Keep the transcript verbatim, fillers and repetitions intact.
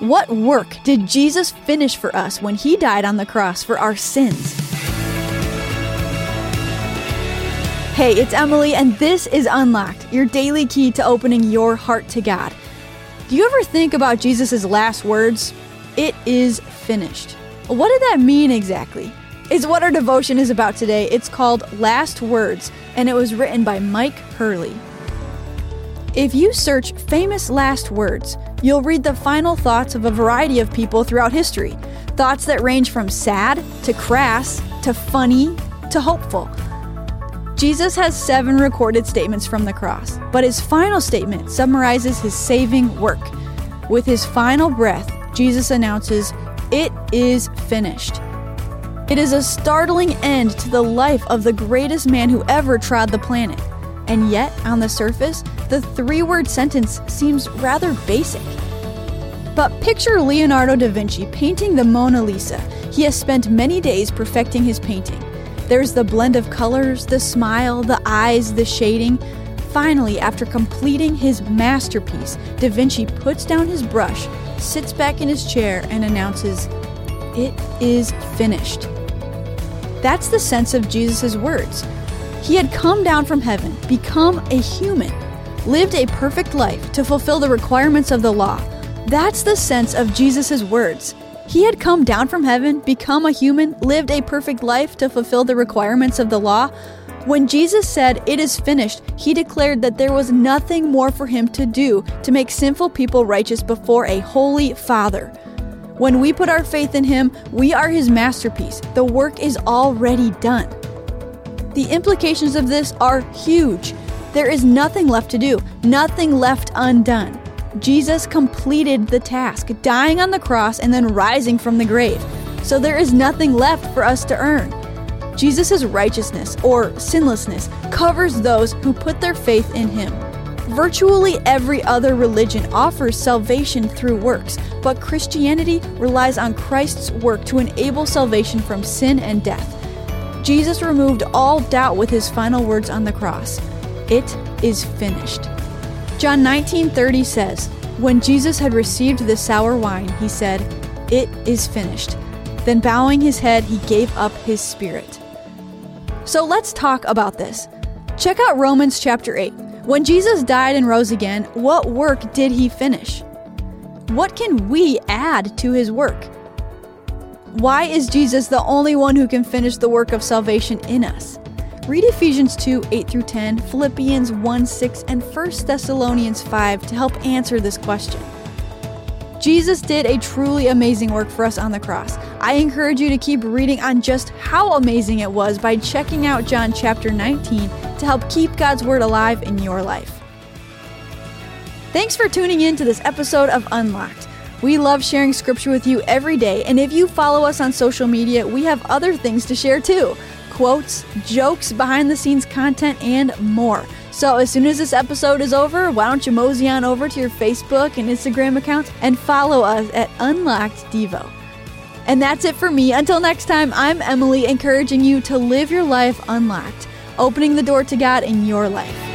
What work did Jesus finish for us when he died on the cross for our sins? Hey, it's Emily, and this is Unlocked, your daily key to opening your heart to God. Do you ever think about Jesus' last words? It is finished. What did that mean exactly? It's what our devotion is about today. It's called Last Words, and it was written by Mike Hurley. If you search famous last words, you'll read the final thoughts of a variety of people throughout history. Thoughts that range from sad, to crass, to funny, to hopeful. Jesus has seven recorded statements from the cross, but his final statement summarizes his saving work. With his final breath, Jesus announces, "It is finished." It is a startling end to the life of the greatest man who ever trod the planet. And yet, on the surface, the three-word sentence seems rather basic. But picture Leonardo da Vinci painting the Mona Lisa. He has spent many days perfecting his painting. There's the blend of colors, the smile, the eyes, the shading. Finally, after completing his masterpiece, Da Vinci puts down his brush, sits back in his chair, and announces, "It is finished." That's the sense of Jesus' words. He had come down from heaven, become a human, lived a perfect life to fulfill the requirements of the law. That's the sense of Jesus' words. He had come down from heaven, become a human, lived a perfect life to fulfill the requirements of the law. When Jesus said, "It is finished," he declared that there was nothing more for him to do to make sinful people righteous before a holy Father. When we put our faith in him, we are his masterpiece. The work is already done. The implications of this are huge. There is nothing left to do, nothing left undone. Jesus completed the task, dying on the cross and then rising from the grave. So there is nothing left for us to earn. Jesus' righteousness, or sinlessness, covers those who put their faith in him. Virtually every other religion offers salvation through works, but Christianity relies on Christ's work to enable salvation from sin and death. Jesus removed all doubt with his final words on the cross. It is finished. John nineteen thirty says, "When Jesus had received the sour wine, he said, 'It is finished.' Then bowing his head, he gave up his spirit." So let's talk about this. Check out Romans chapter eight. When Jesus died and rose again, what work did he finish? What can we add to his work? Why is Jesus the only one who can finish the work of salvation in us? Read Ephesians two, eight through ten, Philippians one, six, and First Thessalonians five to help answer this question. Jesus did a truly amazing work for us on the cross. I encourage you to keep reading on just how amazing it was by checking out John chapter nineteen to help keep God's word alive in your life. Thanks for tuning in to this episode of Unlocked. We love sharing scripture with you every day, and if you follow us on social media, we have other things to share too. Quotes, jokes, behind-the-scenes content, and more. So as soon as this episode is over, why don't you mosey on over to your Facebook and Instagram accounts and follow us at Unlocked Devo. And that's it for me. Until next time, I'm Emily, encouraging you to live your life unlocked, opening the door to God in your life.